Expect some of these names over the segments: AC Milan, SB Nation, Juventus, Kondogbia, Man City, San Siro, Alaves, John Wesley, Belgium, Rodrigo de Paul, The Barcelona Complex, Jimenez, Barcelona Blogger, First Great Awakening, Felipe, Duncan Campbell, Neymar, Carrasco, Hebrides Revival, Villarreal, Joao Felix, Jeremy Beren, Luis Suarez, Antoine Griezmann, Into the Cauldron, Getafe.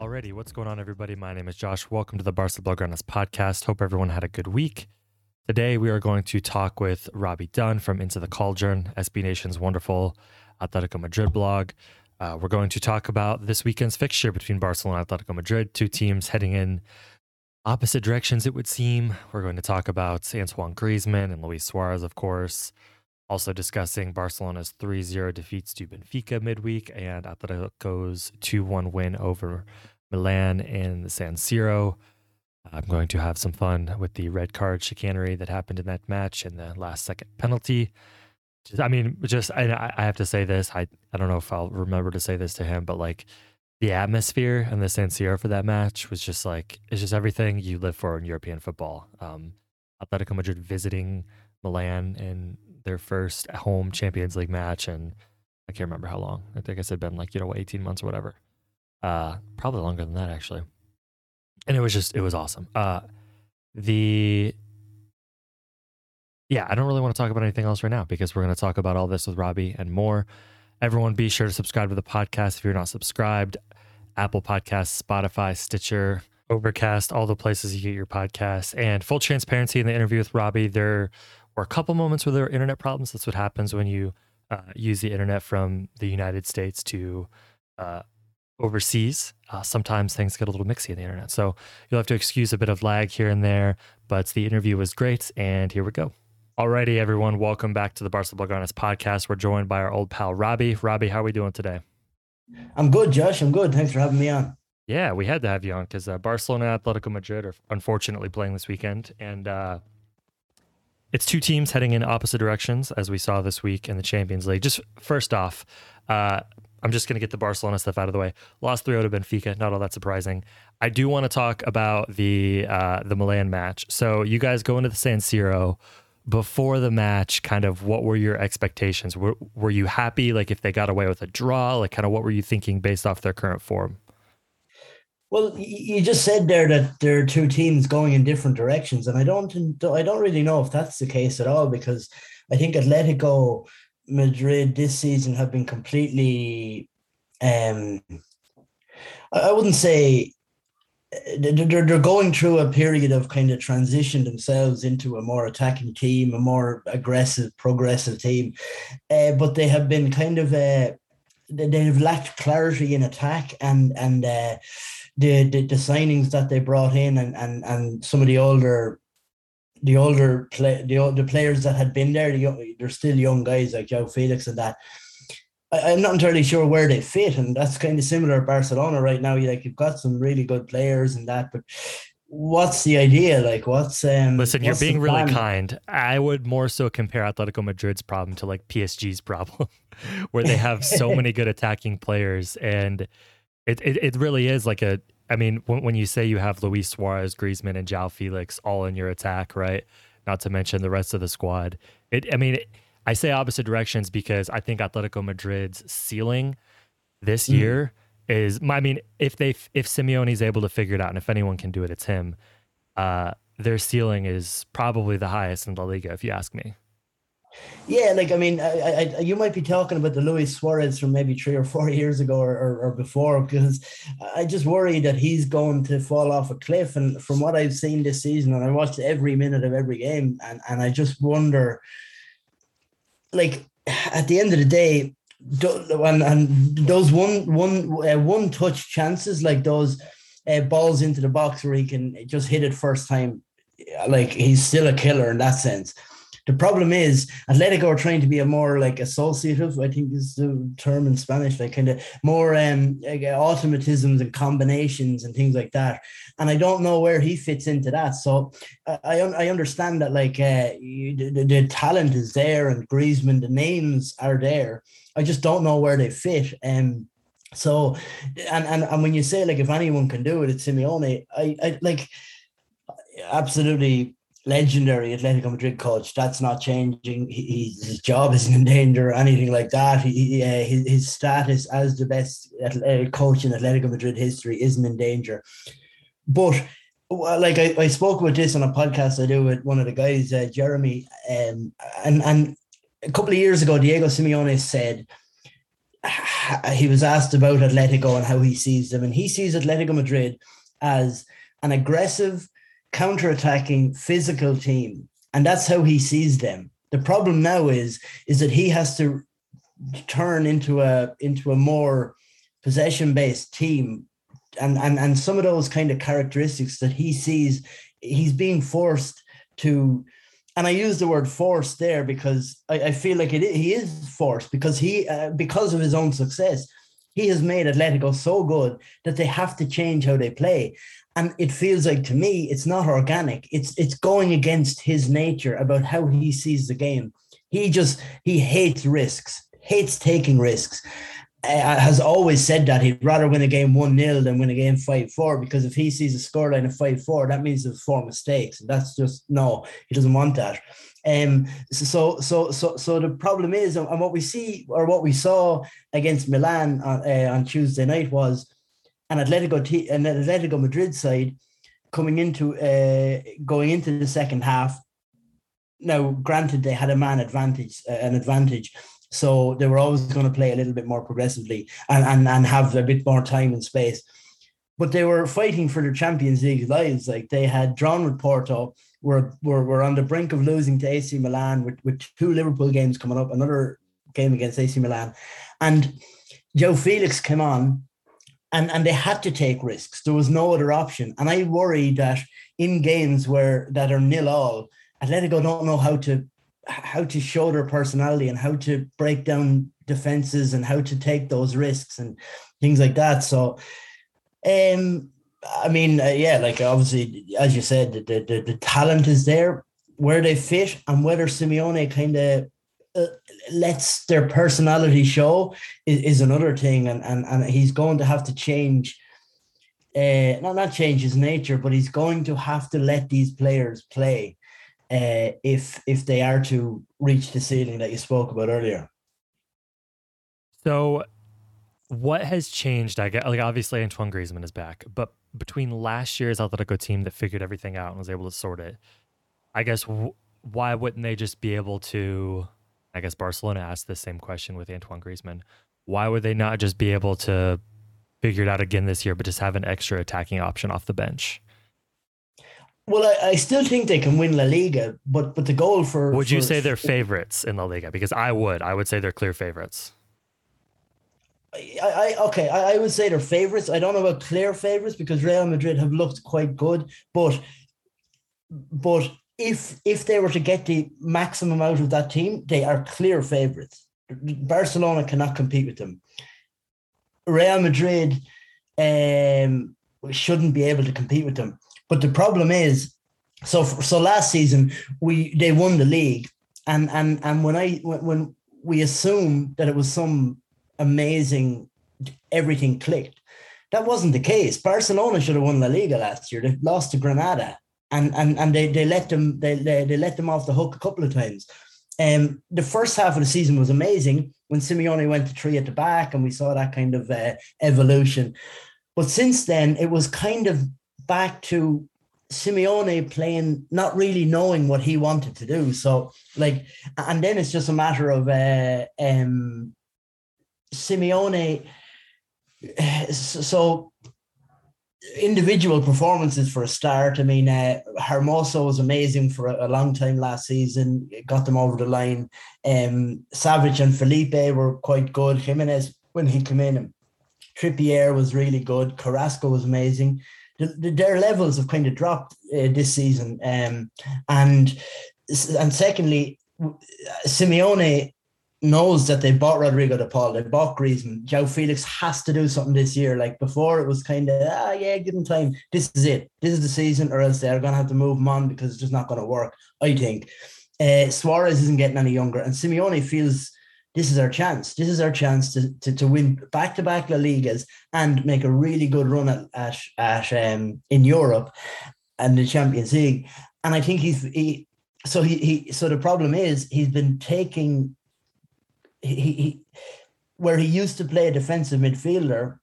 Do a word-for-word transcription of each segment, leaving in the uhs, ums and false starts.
Alrighty, what's going on, everybody? My name is Josh. Welcome to the Barcelona Blogger on this podcast. Hope everyone had a good week. Today, we are going to talk with Robbie Dunn from Into the Cauldron, S B Nation's wonderful Atletico Madrid blog. Uh, we're going to talk about this weekend's fixture between Barcelona and Atletico Madrid, two teams heading in opposite directions, it would seem. We're going to talk about Antoine Griezmann and Luis Suarez, of course. Also discussing Barcelona's three zero defeats to Benfica midweek and Atletico's two one win over Milan in the San Siro. I'm going to have some fun with the red card chicanery that happened in that match and the last second penalty. Just, I mean, just I, I have to say this. I, I don't know if I'll remember to say this to him, but like the atmosphere and the San Siro for that match was just like, it's just everything you live for in European football. Um, Atletico Madrid visiting Milan in their first home Champions League match. And I can't remember how long. I think it's been like, you know, eighteen months or whatever. Uh, probably longer than that, actually. And it was just, it was awesome. Uh, the, yeah, I don't really want to talk about anything else right now because we're going to talk about all this with Robbie and more. Everyone be sure to subscribe to the podcast. If you're not subscribed, Apple Podcasts, Spotify, Stitcher, Overcast, all the places you get your podcasts. And full transparency in the interview with Robbie, there were a couple moments where there were internet problems. That's what happens when you uh, use the internet from the United States to, uh, overseas, uh, sometimes things get a little mixy on the internet. So you'll have to excuse a bit of lag here and there, but the interview was great, and here we go. Alrighty, everyone, welcome back to the Barcelona Blogger on this podcast. We're joined by our old pal, Robbie. Robbie, how are we doing today? I'm good, Josh. I'm good. Thanks for having me on. Yeah, we had to have you on because uh, Barcelona and Atletico Madrid are unfortunately playing this weekend, and uh, it's two teams heading in opposite directions, as we saw this week in the Champions League. Just first off, uh, I'm just going to get the Barcelona stuff out of the way. Lost three oh to Benfica. Not all that surprising. I do want to talk about the uh, the Milan match. So you guys go into the San Siro. Before the match, kind of what were your expectations? Were were you happy? Like if they got away with a draw, like kind of what were you thinking based off their current form? Well, you just said there that there are two teams going in different directions. And I don't, I don't really know if that's the case at all, because I think Atletico Madrid this season have been completely, um, I wouldn't say, they're, they're going through a period of kind of transition themselves into a more attacking team, a more aggressive, progressive team. Uh, but they have been kind of, uh, they've lacked clarity in attack, and and uh, the, the, the signings that they brought in and, and, and some of the older The older play, the the players that had been there, the, they're still young guys like Joao Felix and that. I, I'm not entirely sure where they fit, and that's kind of similar to Barcelona right now. You like you've got some really good players and that, but what's the idea? Like, what's um? Listen, what's you're being really kind. I would more so compare Atletico Madrid's problem to like P S G's problem, where they have so many good attacking players, and it it it really is like a. I mean, when, when you say you have Luis Suarez, Griezmann, and Joao Felix all in your attack, right? Not to mention the rest of the squad. It, I mean, it, I say opposite directions because I think Atletico Madrid's ceiling this mm. year is. I mean, if they if Simeone's able to figure it out, and if anyone can do it, it's him. Uh, their ceiling is probably the highest in La Liga, if you ask me. Yeah, like, I mean, I, I, you might be talking about the Luis Suarez from maybe three or four years ago or, or, or before, because I just worry that he's going to fall off a cliff. And from what I've seen this season, and I watched every minute of every game, and, and I just wonder, like, at the end of the day, and, and those one, one, uh, one touch chances, like those uh, balls into the box where he can just hit it first time, like, he's still a killer in that sense. The problem is Atletico are trying to be a more like associative, I think is the term in Spanish, like kind of more um, like automatisms and combinations and things like that. And I don't know where he fits into that. So I I understand that like uh, the, the talent is there and Griezmann, the names are there. I just don't know where they fit. Um, so, and, and, and when you say like, if anyone can do it, it's Simeone. I, I like absolutely legendary Atletico Madrid coach. That's not changing. He, his job isn't in danger or anything like that. He, uh, his, his status as the best coach in Atletico Madrid history isn't in danger. But like I, I spoke about this on a podcast I do with one of the guys, uh, Jeremy, um, and, and a couple of years ago, Diego Simeone said, he was asked about Atletico and how he sees them. And he sees Atletico Madrid as an aggressive, counter-attacking physical team, and that's how he sees them. The problem now is is that he has to turn into a into a more possession-based team, and and and some of those kind of characteristics that he sees, he's being forced to. And I use the word forced there because I, I feel like it he is forced because he uh, because of his own success, he has made Atletico so good that they have to change how they play. And it feels like to me, it's not organic. It's it's going against his nature about how he sees the game. He just, he hates risks, hates taking risks. Uh, has always said that he'd rather win a game one nil than win a game five four, because if he sees a scoreline of five four, that means there's four mistakes. And that's just, no, he doesn't want that. Um, so, so, so, so the problem is, and what we see or what we saw against Milan on, uh, on Tuesday night was, An Atletico, t- an Atletico Madrid side coming into uh, going into the second half. Now, granted, they had a man advantage, uh, an advantage, so they were always going to play a little bit more progressively and, and and have a bit more time and space. But they were fighting for their Champions League lives. Like, they had drawn with Porto, were were were on the brink of losing to A C Milan with with two Liverpool games coming up, another game against A C Milan, and Joao Felix came on. And and they had to take risks. There was no other option. And I worry that in games where that are nil all, Atletico don't know how to how to show their personality and how to break down defenses and how to take those risks and things like that. So, um, I mean, uh, yeah, like obviously, as you said, the the, the talent is there. Where they fit and whether Simeone kind of Uh, lets their personality show is, is another thing, and, and and he's going to have to change uh not not change his nature, but he's going to have to let these players play uh if if they are to reach the ceiling that you spoke about earlier. So what has changed? I get, like, obviously Antoine Griezmann is back, but between last year's Atletico team that figured everything out and was able to sort it, I guess w- why wouldn't they just be able to, I guess Barcelona asked the same question with Antoine Griezmann. Why would they not just be able to figure it out again this year, but just have an extra attacking option off the bench? Well, I, I still think they can win La Liga, but but the goal for... Would for, you say they're favorites in La Liga? Because I would. I would say they're clear favorites. I, I Okay, I, I would say they're favorites. I don't know about clear favorites because Real Madrid have looked quite good, but but... If if they were to get the maximum out of that team, they are clear favourites. Barcelona cannot compete with them. Real Madrid um, shouldn't be able to compete with them. But the problem is, so for, so last season we they won the league, and and and when I when, when we assumed that it was some amazing, everything clicked. That wasn't the case. Barcelona should have won La Liga last year. They lost to Granada. And and and they they let them they, they they let them off the hook a couple of times. Um, the first half of the season was amazing when Simeone went to three at the back, and we saw that kind of uh, evolution. But since then, it was kind of back to Simeone playing, not really knowing what he wanted to do. So, like, and then it's just a matter of uh, um, Simeone. So, individual performances for a start. I mean, uh, Hermoso was amazing for a, a long time last season. It got them over the line. Um, Savage and Felipe were quite good. Jimenez, when he came in, and Trippier was really good. Carrasco was amazing. The, the, their levels have kind of dropped uh, this season. Um, and and secondly, Simeone knows that they bought Rodrigo de Paul, they bought Griezmann. Joao Felix has to do something this year. Like before, it was kind of, ah, yeah, give him time. This is it. This is the season, or else they're going to have to move him on because it's just not going to work, I think. Uh, Suarez isn't getting any younger, and Simeone feels this is our chance. This is our chance to to, to win back-to-back La Ligas and make a really good run at, at, at um, in Europe and the Champions League. And I think he's, he, so he, he, so the problem is he's been taking, He, he, where he used to play a defensive midfielder,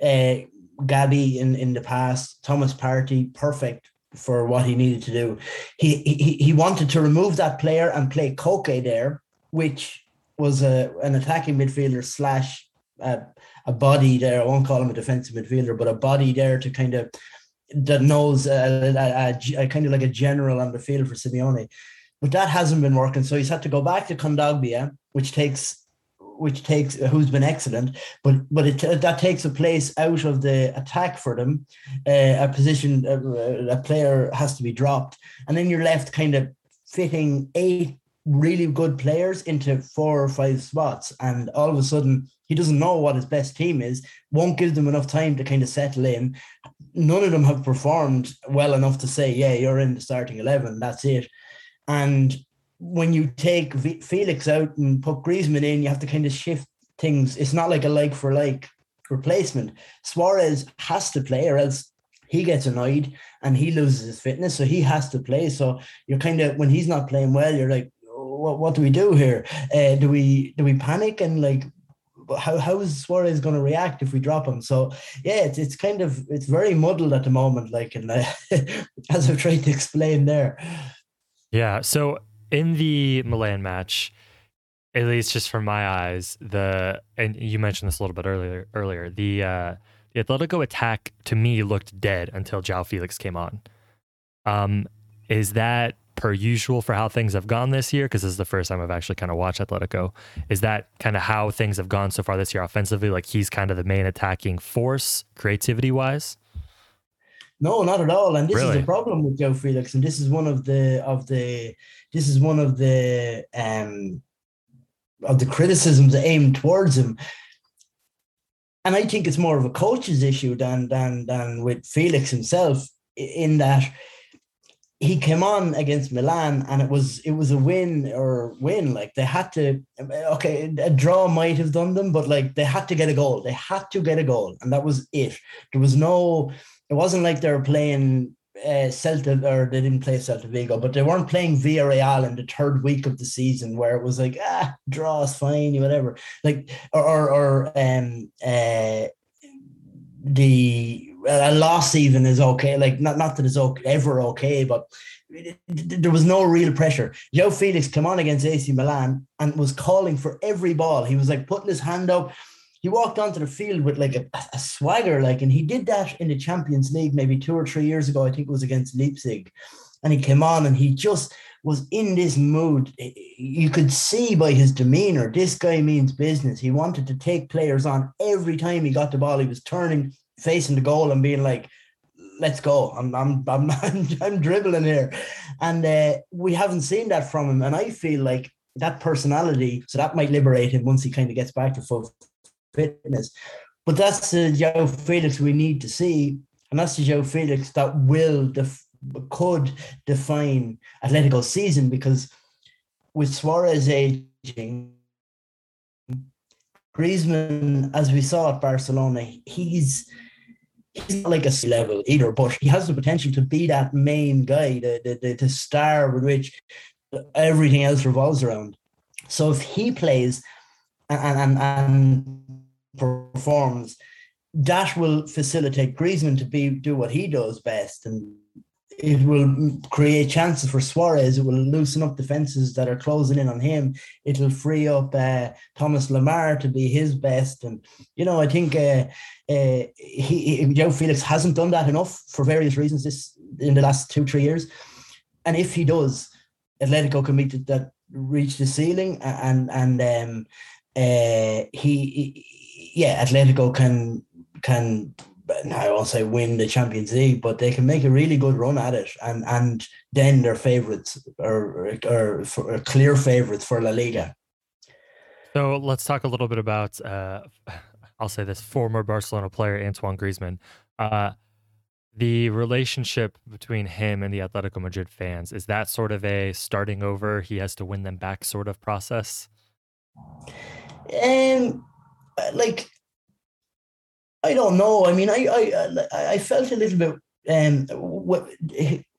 uh, Gabi in, in the past, Thomas Partey, perfect for what he needed to do. He he he wanted to remove that player and play Koke there, which was a an attacking midfielder slash uh, a body there. I won't call him a defensive midfielder, but a body there to kind of that knows a, a, a, a kind of like a general on the field for Simeone. But that hasn't been working, so he's had to go back to Kondogbia, which takes, which takes, who's been excellent, but but it, that takes a place out of the attack for them. Uh, a position, a, a player has to be dropped, and then you're left kind of fitting eight really good players into four or five spots, and all of a sudden he doesn't know what his best team is. Won't give them enough time to kind of settle in. None of them have performed well enough to say, yeah, you're in the starting eleven. That's it. And when you take v- Felix out and put Griezmann in, you have to kind of shift things. It's not like a like-for-like replacement. Suarez has to play or else he gets annoyed and he loses his fitness, so he has to play. So you're kind of, when he's not playing well, you're like, what, what do we do here? Uh, do we do we panic? And like, how how is Suarez going to react if we drop him? So, yeah, it's, it's kind of, it's very muddled at the moment, like, and uh, as I've tried to explain there. Yeah, so in the Milan match, at least just from my eyes, the and you mentioned this a little bit earlier. Earlier, the uh, the Atletico attack to me looked dead until Joao Felix came on. Um, is that per usual for how things have gone this year? Because this is the first time I've actually kind of watched Atletico. Is that kind of how things have gone so far this year offensively? Like he's kind of the main attacking force, creativity wise. No, not at all. And this really? is the problem with Joao Felix. And this is one of the of the this is one of the um of the criticisms aimed towards him. And I think it's more of a coach's issue than than than with Felix himself, in that he came on against Milan and it was it was a win or win. Like they had to, okay, a draw might have done them, but like they had to get a goal. They had to get a goal. And that was it. There was no, it wasn't like they were playing uh, Celta, or they didn't play Celta Vigo, but they weren't playing Villarreal in the third week of the season where it was like, ah, draw is fine, whatever. Like, or, or, or um, uh, the, a loss even is okay. Like not, not that it's okay, ever okay, but it, it, there was no real pressure. Joao Felix came on against A C Milan and was calling for every ball. He was like putting his hand up. He walked onto the field with like a, a swagger, like, and he did that in the Champions League maybe two or three years ago. I think it was against Leipzig, and he came on and he just was in this mood. You could see by his demeanor, this guy means business. He wanted to take players on every time he got the ball. He was turning, facing the goal and being like, let's go. I'm I'm I'm I'm, I'm dribbling here. And uh, we haven't seen that from him. And I feel like that personality, so that might liberate him once he kind of gets back to full fitness. But that's the Joao Felix we need to see. And that's the Joao Felix that will, def- could define Atletico's season, because with Suarez aging, Griezmann, as we saw at Barcelona, he's he's not like a C-level either, but he has the potential to be that main guy, the, the, the, the star with which everything else revolves around. So if he plays and, and, and performs, that will facilitate Griezmann to be do what he does best. And it will create chances for Suarez. It will loosen up defenses that are closing in on him. It'll free up uh, Thomas Lemar to be his best. And, you know, I think uh, uh, he, he, Joao Felix hasn't done that enough for various reasons this in the last two, three years. And if he does, Atletico can meet that, reach the ceiling. And, and um, uh, he, he, yeah, Atletico can, can, I won't say win the Champions League, but they can make a really good run at it, and and then they're favourites or or, or, or clear favourites for La Liga. So let's talk a little bit about, uh, I'll say this, former Barcelona player Antoine Griezmann. Uh, the relationship between him and the Atletico Madrid fans, is that sort of a starting over, he has to win them back sort of process? Um, like... I don't know. I mean, I I I felt a little bit. Um,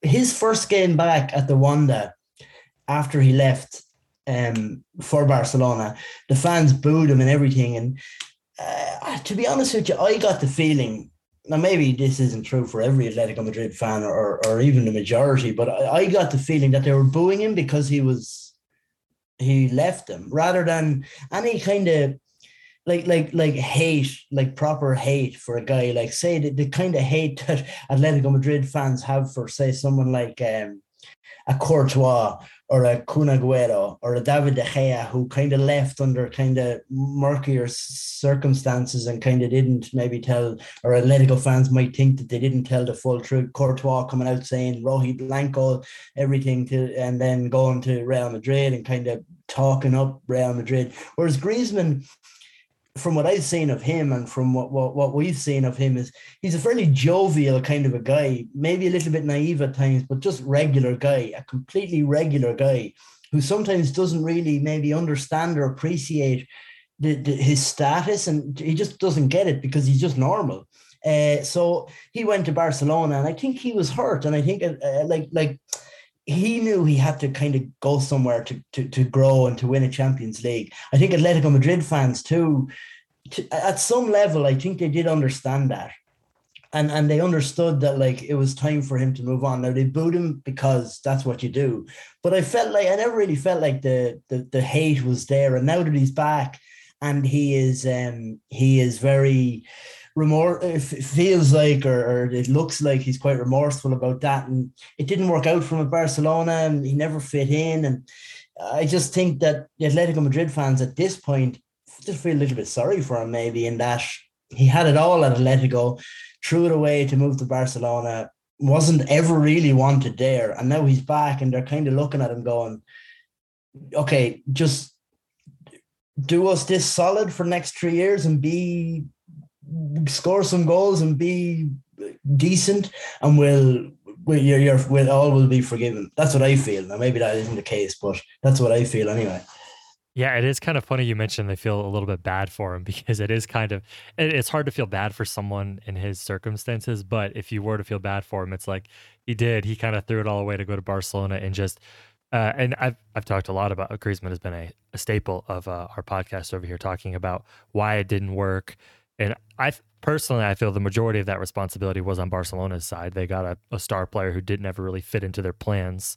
his first game back at the Wanda, after he left, um, for Barcelona, the fans booed him and everything. And uh, to be honest with you, I got the feeling. Now, maybe this isn't true for every Atletico Madrid fan, or or even the majority, but I, I got the feeling that they were booing him because he was he left them, rather than any kind of. Like like like hate, like proper hate for a guy, like say the, the kind of hate that Atletico Madrid fans have for, say, someone like um, a Courtois or a Kun Agüero or a David De Gea, who kind of left under kind of murkier circumstances and kind of didn't maybe tell, or Atletico fans might think that they didn't tell the full truth. Courtois coming out saying Rohi Blanco, everything, to, and then going to Real Madrid and kind of talking up Real Madrid. Whereas Griezmann, from what I've seen of him and from what, what, what we've seen of him, is he's a fairly jovial kind of a guy, maybe a little bit naive at times, but just regular guy, a completely regular guy who sometimes doesn't really maybe understand or appreciate the, the, his status, and he just doesn't get it because he's just normal. Uh, so he went to Barcelona, and I think he was hurt, and I think uh, like like he knew he had to kind of go somewhere to, to, to grow and to win a Champions League. I think Atletico Madrid fans too, to, at some level, I think they did understand that. And and they understood that, like, it was time for him to move on. Now, they booed him because that's what you do. But I felt like, I never really felt like the, the, the hate was there. And now that he's back and he is, um, he is very... remorse, it feels like, or, or it looks like he's quite remorseful about that, and it didn't work out for him at Barcelona, and he never fit in, and I just think that the Atletico Madrid fans at this point just feel a little bit sorry for him, maybe, in that he had it all at Atletico, threw it away to move to Barcelona, wasn't ever really wanted there, and now he's back, and they're kind of looking at him going, okay, just do us this solid for the next three years and be... score some goals and be decent, and we'll, we'll, you're, you're, we'll all will be forgiven. That's what I feel. Now, maybe that isn't the case, but that's what I feel anyway. Yeah, it is kind of funny you mentioned they feel a little bit bad for him, because it is kind of, it, it's hard to feel bad for someone in his circumstances, but if you were to feel bad for him, it's like he did. He kind of threw it all away to go to Barcelona and just, uh, and I've I've talked a lot about, Griezmann has been a, a staple of uh, our podcast over here, talking about why it didn't work. And I personally, I feel the majority of that responsibility was on Barcelona's side. They got a, a star player who didn't ever really fit into their plans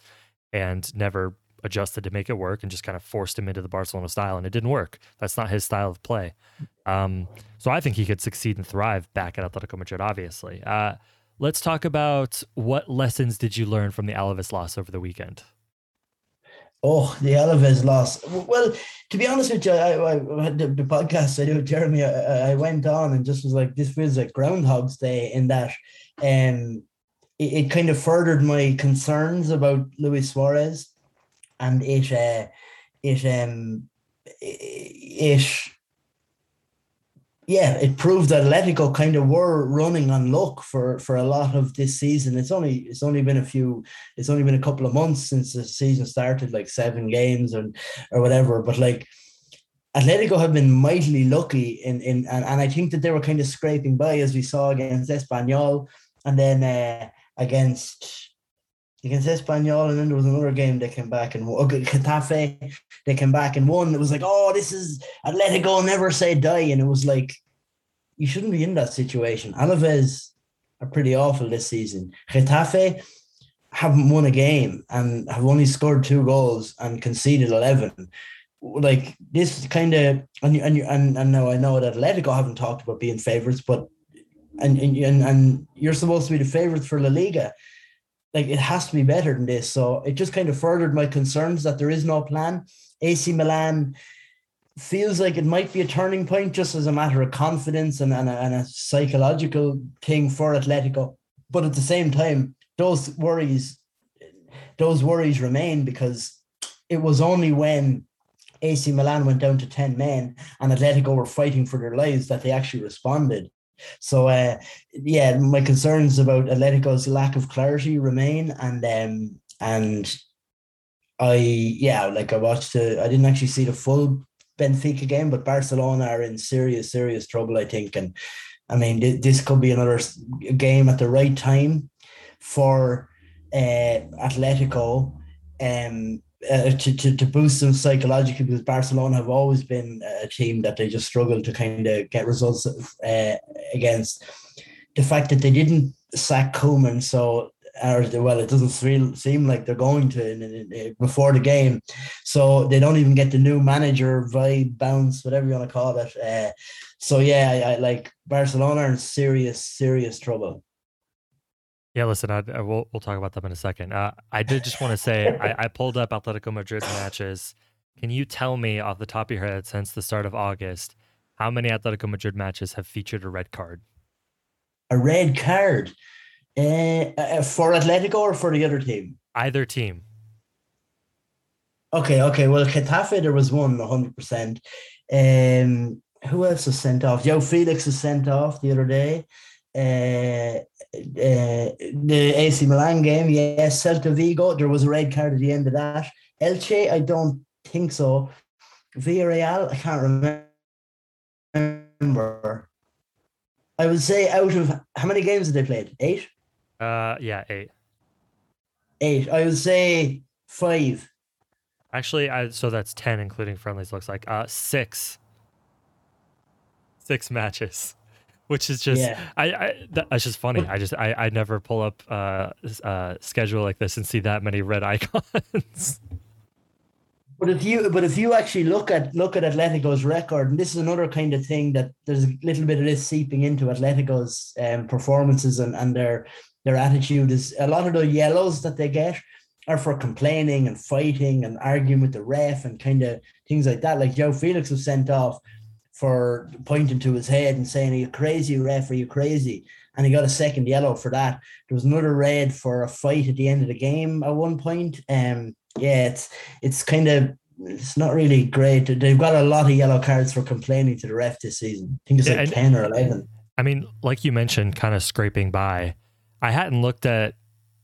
and never adjusted to make it work, and just kind of forced him into the Barcelona style, and it didn't work. That's not his style of play. Um, so I think he could succeed and thrive back at Atletico Madrid, obviously. Uh, let's talk about, what lessons did you learn from the Alaves loss over the weekend? Oh, the Alaves loss. Well, to be honest with you, I, I, the, the podcast I do with Jeremy, I, I went on and just was like, this feels like Groundhog's Day, in that um, it, it kind of furthered my concerns about Luis Suarez, and it, uh, it, um, it, it, yeah, it proved that Atletico kind of were running on luck for, for a lot of this season. It's only it's only been a few, it's only been a couple of months since the season started, like seven games and or whatever. But like Atletico have been mightily lucky in in and, and I think that they were kind of scraping by, as we saw against Espanyol, and then uh, against against Espanyol, and then there was another game they came back and won. Getafe, they came back and won. It was like, oh, this is Atletico, never say die. And it was like, you shouldn't be in that situation. Alaves are pretty awful this season. Getafe, haven't won a game and have only scored two goals and conceded eleven. Like this kind of, and and and and now I know that Atletico haven't talked about being favourites, but and and and you're supposed to be the favourites for La Liga. Like it has to be better than this. So it just kind of furthered my concerns that there is no plan. A C Milan feels like it might be a turning point just as a matter of confidence and, and, a, and a psychological thing for Atletico. But at the same time, those worries, those worries remain because it was only when A C Milan went down to ten men and Atletico were fighting for their lives that they actually responded. So, uh, yeah, my concerns about Atletico's lack of clarity remain. And um, and I, yeah, like I watched, the, I didn't actually see the full Benfica game, but Barcelona are in serious, serious trouble, I think. And I mean, th- this could be another game at the right time for uh, Atletico um, uh, to, to, to boost them psychologically, because Barcelona have always been a team that they just struggle to kind of get results uh, against. The fact that they didn't sack Koeman, so or well, it doesn't feel, seem like they're going to in, in, in, before the game. So they don't even get the new manager vibe, bounce, whatever you want to call it. Uh, so, yeah, I, I like Barcelona are in serious, serious trouble. Yeah, listen, I, I we'll, we'll talk about them in a second. Uh, I did just want to say, I, I pulled up Atletico Madrid matches. Can you tell me off the top of your head, since the start of August, how many Atletico Madrid matches have featured a red card? A red card? Uh, uh, for Atletico or for the other team? Either team. Okay, okay. Well, Getafe, there was one, one hundred percent. Um, who else was sent off? Joao Felix was sent off the other day. Uh, uh, the A C Milan game, yes. Celta Vigo, there was a red card at the end of that. Elche, I don't think so. Villarreal, I can't remember. I would say out of, how many games did they play? Eight? Uh, yeah, eight. Eight. I would say five. Actually, I so that's ten, including friendlies. Looks like uh six. Six matches, which is just yeah. I I that's just funny. I just I I never pull up uh uh schedule like this and see that many red icons. But if you but if you actually look at look at Atletico's record, and this is another kind of thing that there's a little bit of this seeping into Atletico's um, performances and and their. Their attitude is a lot of the yellows that they get are for complaining and fighting and arguing with the ref and kind of things like that. Like Joao Felix was sent off for pointing to his head and saying, "Are you crazy, ref? Are you crazy?" And he got a second yellow for that. There was another red for a fight at the end of the game at one point. Um, yeah, it's it's kind of it's not really great. They've got a lot of yellow cards for complaining to the ref this season. I think it's like I, ten or eleven. I mean, like you mentioned, kind of scraping by. I hadn't looked at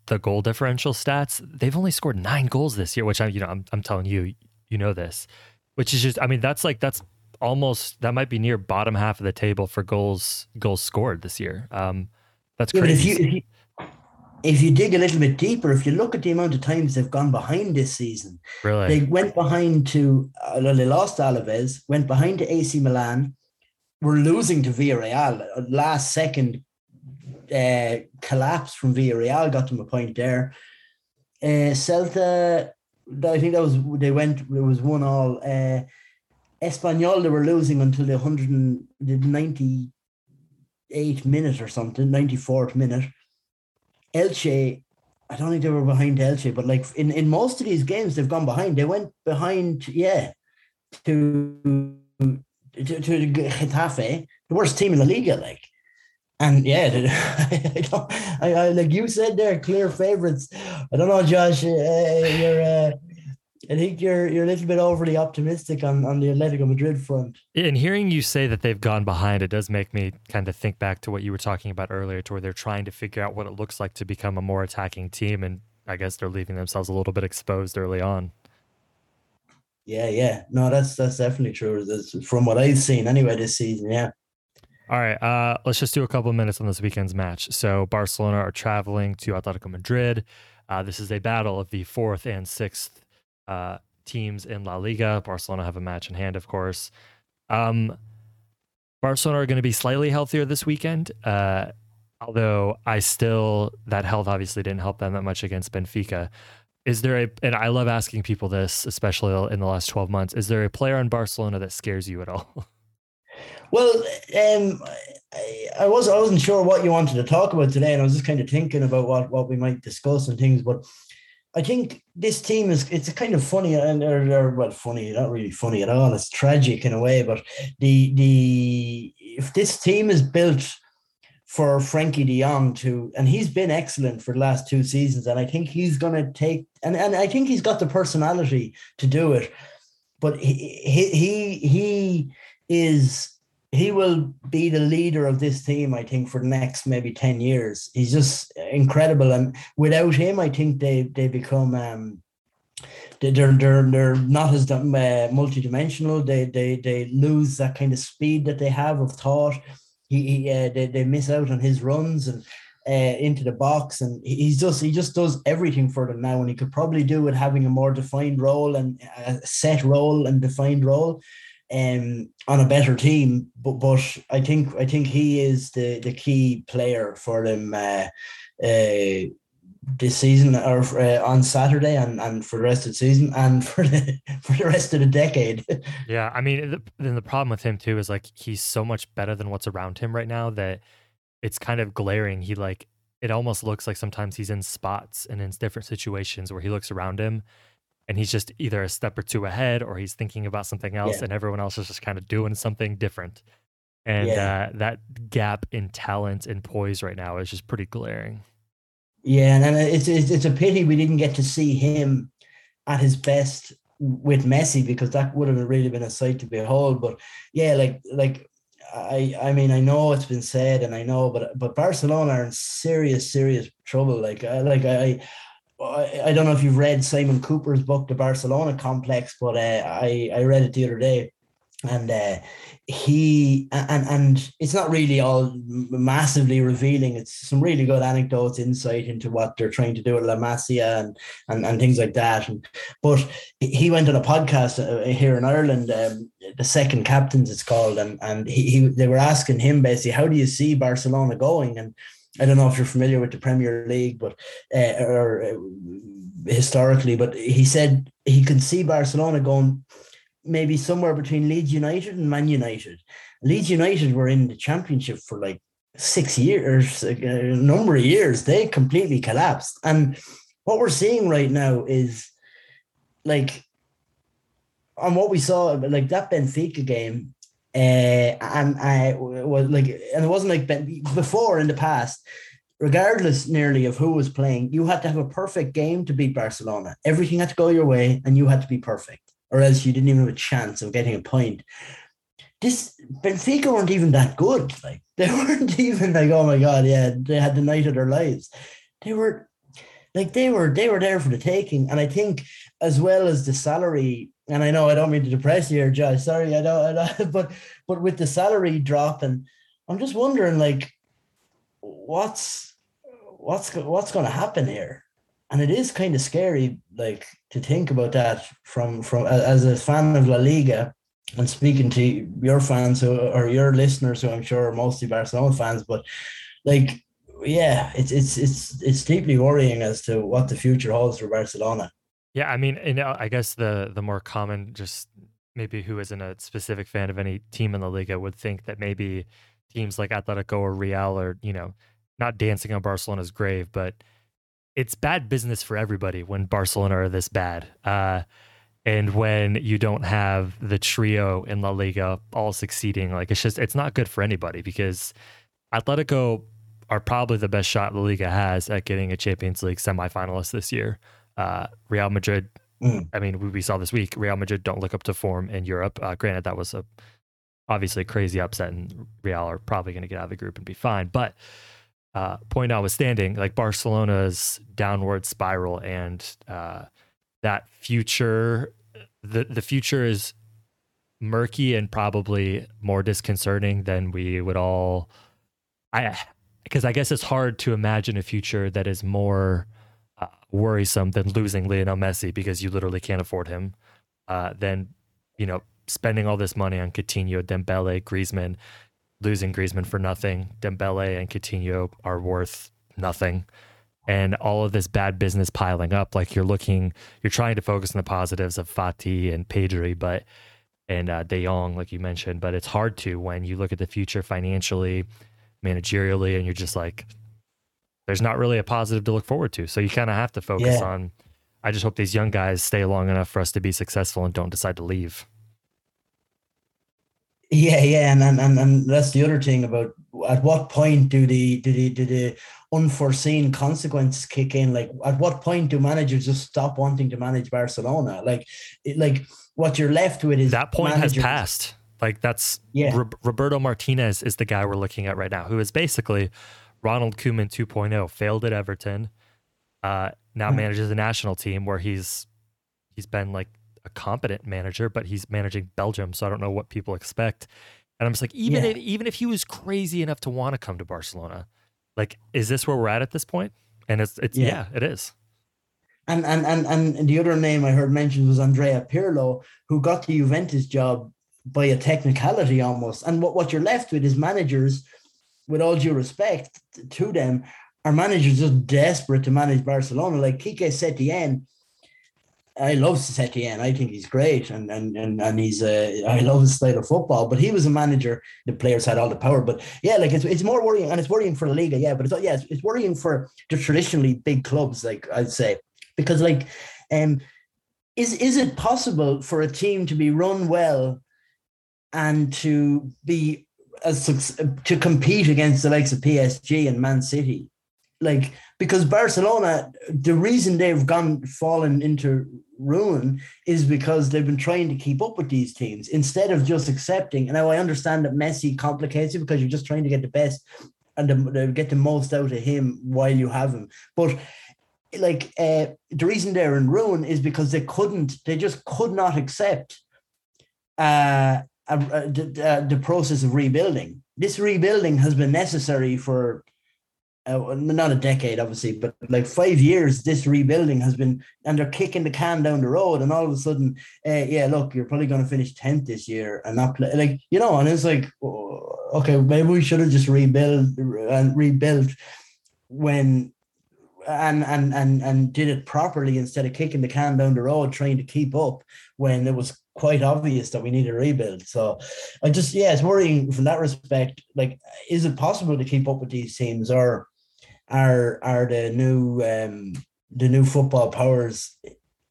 the goal differential stats. They've only scored nine goals this year, which I, you know, I'm, I'm telling you, you know this, which is just, I mean, that's like, that's almost, that might be near bottom half of the table for goals, goals scored this year. Um, that's yeah, crazy. If you, if, you, if you dig a little bit deeper, if you look at the amount of times they've gone behind this season, really, they went behind to, uh, they lost Alaves, went behind to A C Milan, were losing to Villarreal last second. Uh, collapse from Villarreal got them a point there. Uh, Celta, I think that was they went. It was one all. Uh, Espanyol, they were losing until the one hundred ninety-eighth minute or something, ninety-fourth minute. Elche, I don't think they were behind Elche, but like in, in most of these games, they've gone behind. They went behind, yeah, to to, to Getafe, the worst team in La Liga, like. And yeah, I, don't, I, I like you said, they're clear favorites. I don't know, Josh. Uh, you're, uh, I think you're you're a little bit overly optimistic on, on the Atletico Madrid front. And hearing you say that they've gone behind, it does make me kind of think back to what you were talking about earlier, to where they're trying to figure out what it looks like to become a more attacking team, and I guess they're leaving themselves a little bit exposed early on. Yeah, yeah, no, that's that's definitely true. That's from what I've seen anyway this season. Yeah. All right, uh, let's just do a couple of minutes on this weekend's match. So Barcelona are traveling to Atletico Madrid. Uh, this is a battle of the fourth and sixth uh, teams in La Liga. Barcelona have a match in hand, of course. Um, Barcelona are going to be slightly healthier this weekend. Uh, Although I still, that health obviously didn't help them that much against Benfica. Is there a, and I love asking people this, especially in the last twelve months, is there a player on Barcelona that scares you at all? Well, um, I, I, was, I wasn't sure what you wanted to talk about today, and I was just kind of thinking about what, what we might discuss and things, but I think this team is, it's kind of funny, and they're, they're well, funny, not really funny at all, it's tragic in a way, but the the if this team is built for Frankie de Jong to, and he's been excellent for the last two seasons, and I think he's going to take, and, and I think he's got the personality to do it, but he he he is, he will be the leader of this team, I think, for the next maybe ten years. He's just incredible. And without him, I think they, they become, um, they're, they're, they're not as uh, multidimensional. They, they, they lose that kind of speed that they have of thought. He, he uh, they, they miss out on his runs and uh, into the box, and he's just he just does everything for them now, and he could probably do with having a more defined role and a set role and defined role, um, on a better team. But but I think I think he is the, the key player for them uh, uh, this season, or uh, on Saturday, and, and for the rest of the season, and for the, for the rest of the decade. Yeah, I mean, the, then the problem with him too is like he's so much better than what's around him right now that it's kind of glaring. He like it almost looks like sometimes he's in spots and in different situations where he looks around him and he's just either a step or two ahead or he's thinking about something else, yeah. and everyone else is just kind of doing something different. And yeah. uh, that gap in talent and poise right now is just pretty glaring. Yeah, and it's, it's it's a pity we didn't get to see him at his best with Messi, because that would have really been a sight to behold. But yeah, like like I I mean I know it's been said, and I know, but but Barcelona are in serious serious trouble. Like I like I I don't know if you've read Simon Cooper's book, The Barcelona Complex, but uh, I I read it the other day. And uh, he and and it's not really all massively revealing. It's some really good anecdotes, insight into what they're trying to do at La Masia and and, and things like that. And, but he went on a podcast here in Ireland, um, The Second Captains it's called, and and he, he they were asking him basically, how do you see Barcelona going? And I don't know if you're familiar with the Premier League, but uh, or uh, historically, but he said he could see Barcelona going maybe somewhere between Leeds United and Man United. Leeds United were in the championship for like six years, a number of years. They completely collapsed. And what we're seeing right now is like, on what we saw, like that Benfica game, uh, and I was like, and it wasn't like Ben- before in the past, regardless nearly of who was playing, you had to have a perfect game to beat Barcelona. Everything had to go your way and you had to be perfect, or else you didn't even have a chance of getting a point. This Benfica weren't even that good. Like they weren't even like, oh my God, yeah, they had the night of their lives. They were like, they were, they were there for the taking. And I think as well as the salary, and I know I don't mean to depress you here, Josh, sorry, I don't, I don't, but, but with the salary drop, and I'm just wondering like, what's, what's, what's going to happen here? And it is kind of scary, like, to think about that from, from as a fan of La Liga, and speaking to your fans who, or your listeners who I'm sure are mostly Barcelona fans, but like, yeah, it's it's it's it's deeply worrying as to what the future holds for Barcelona. Yeah, I mean, and I guess the the more common, just maybe who isn't a specific fan of any team in La Liga would think that maybe teams like Atletico or Real are, you know, not dancing on Barcelona's grave, but it's bad business for everybody when Barcelona are this bad. Uh, and when you don't have the trio in La Liga all succeeding, like it's just, it's not good for anybody, because Atletico are probably the best shot La Liga has at getting a Champions League semifinalist this year. Uh, Real Madrid, mm. I mean, we, we saw this week, Real Madrid don't look up to form in Europe. Uh, granted, that was a obviously crazy upset, and Real are probably going to get out of the group and be fine. But Uh, point notwithstanding, like Barcelona's downward spiral and uh, that future, the, the future is murky and probably more disconcerting than we would all, I because I guess it's hard to imagine a future that is more uh, worrisome than losing Lionel Messi, because you literally can't afford him, uh, than, you know, spending all this money on Coutinho, Dembele, Griezmann, losing Griezmann for nothing. Dembele and Coutinho are worth nothing. And all of this bad business piling up, like you're looking, you're trying to focus on the positives of Fati and Pedri, but and uh, De Jong, like you mentioned, but it's hard to when you look at the future financially, managerially, and you're just like, there's not really a positive to look forward to. So you kind of have to focus yeah. on, I just hope these young guys stay long enough for us to be successful and don't decide to leave. Yeah, yeah, and and and that's the other thing about at what point do the do the do the unforeseen consequences kick in? Like, at what point do managers just stop wanting to manage Barcelona? Like, it, like what you're left with is that point managers. has passed. Like that's yeah. R- Roberto Martinez is the guy we're looking at right now, who is basically Ronald Koeman two point oh. Failed at Everton, uh, now mm-hmm. manages the national team where he's he's been like. A competent manager, but he's managing Belgium, so I don't know what people expect. And I'm just like, even yeah. if, even if he was crazy enough to want to come to Barcelona, like, is this where we're at at this point? And it's it's yeah, yeah it is. And and and and the other name I heard mentioned was Andrea Pirlo, who got the Juventus job by a technicality almost. And what what you're left with is managers, with all due respect to them, are managers just desperate to manage Barcelona, like Quique Setién. I love Setien. I think he's great, and and and and he's uh, I love his style of football. But he was a manager; the players had all the power. But yeah, like it's it's more worrying, and it's worrying for La Liga. Yeah, but it's yeah, it's, it's worrying for the traditionally big clubs, like I'd say, because like, um, is is it possible for a team to be run well, and to be as to compete against the likes of P S G and Man City? Like, because Barcelona, the reason they've gone fallen into ruin is because they've been trying to keep up with these teams instead of just accepting. And now I understand that Messi complicates it because you're just trying to get the best and the, get the most out of him while you have him. But like uh, the reason they're in ruin is because they couldn't, they just could not accept uh, uh, the, the process of rebuilding. This rebuilding has been necessary for. Uh, not a decade, obviously, but like five years, this rebuilding has been, and they're kicking the can down the road. And all of a sudden, uh, yeah, look, you're probably going to finish tenth this year and not play, like, you know, and it's like, okay, maybe we should have just rebuilt and rebuilt when, and, and, and, and did it properly instead of kicking the can down the road, trying to keep up when it was quite obvious that we need a rebuild. So I just, yeah, it's worrying from that respect. Like, is it possible to keep up with these teams, or Are are the new um, the new football powers uh,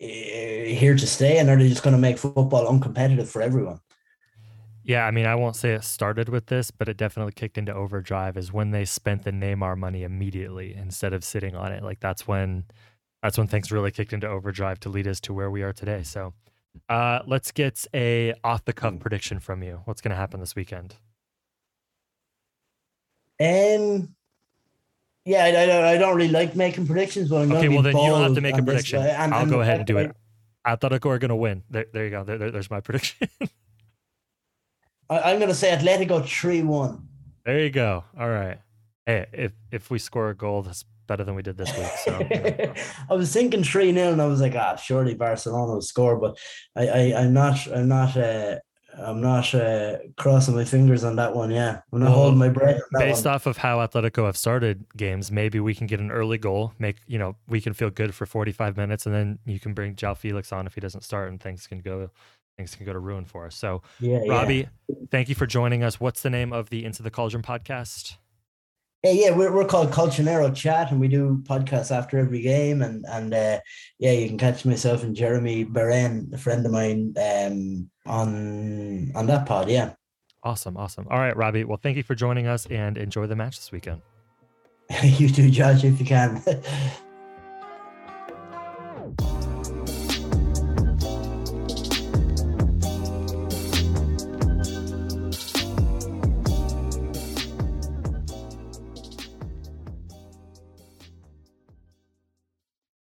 here to stay, and are they just going to make football uncompetitive for everyone? Yeah, I mean, I won't say it started with this, but it definitely kicked into overdrive. Is when they spent the Neymar money immediately instead of sitting on it. Like that's when that's when things really kicked into overdrive to lead us to where we are today. So uh, let's get a off the cuff prediction from you. What's going to happen this weekend? Um. Yeah, I, I don't really like making predictions, but I'm okay, going to be well, then you don't have to make a prediction. This, and, I'll and, go ahead and do it. Atletico are going to win. There, there you go. There, there, there's my prediction. I, I'm going to say Atletico three one. There you go. All right. Hey, if if we score a goal, that's better than we did this week. So yeah. I was thinking three nil, and I was like, ah, surely Barcelona will score, but I, I, I'm not. I'm not. Uh, I'm not uh, crossing my fingers on that one. Yeah, I'm not well, holding my breath. On that based one. Off of how Atletico have started games, maybe we can get an early goal. Make you know we can feel good for forty-five minutes, and then you can bring Joao Felix on if he doesn't start, and things can go things can go to ruin for us. So, yeah, Robbie, yeah. Thank you for joining us. What's the name of the Into the Cauldron podcast? Yeah, yeah, we're we're called Colchonero Chat, and we do podcasts after every game, and and uh, yeah, you can catch myself and Jeremy Beren, a friend of mine, um, on on that pod. Yeah, awesome, awesome. All right, Robbie. Well, thank you for joining us, and enjoy the match this weekend. You too, Josh, if you can.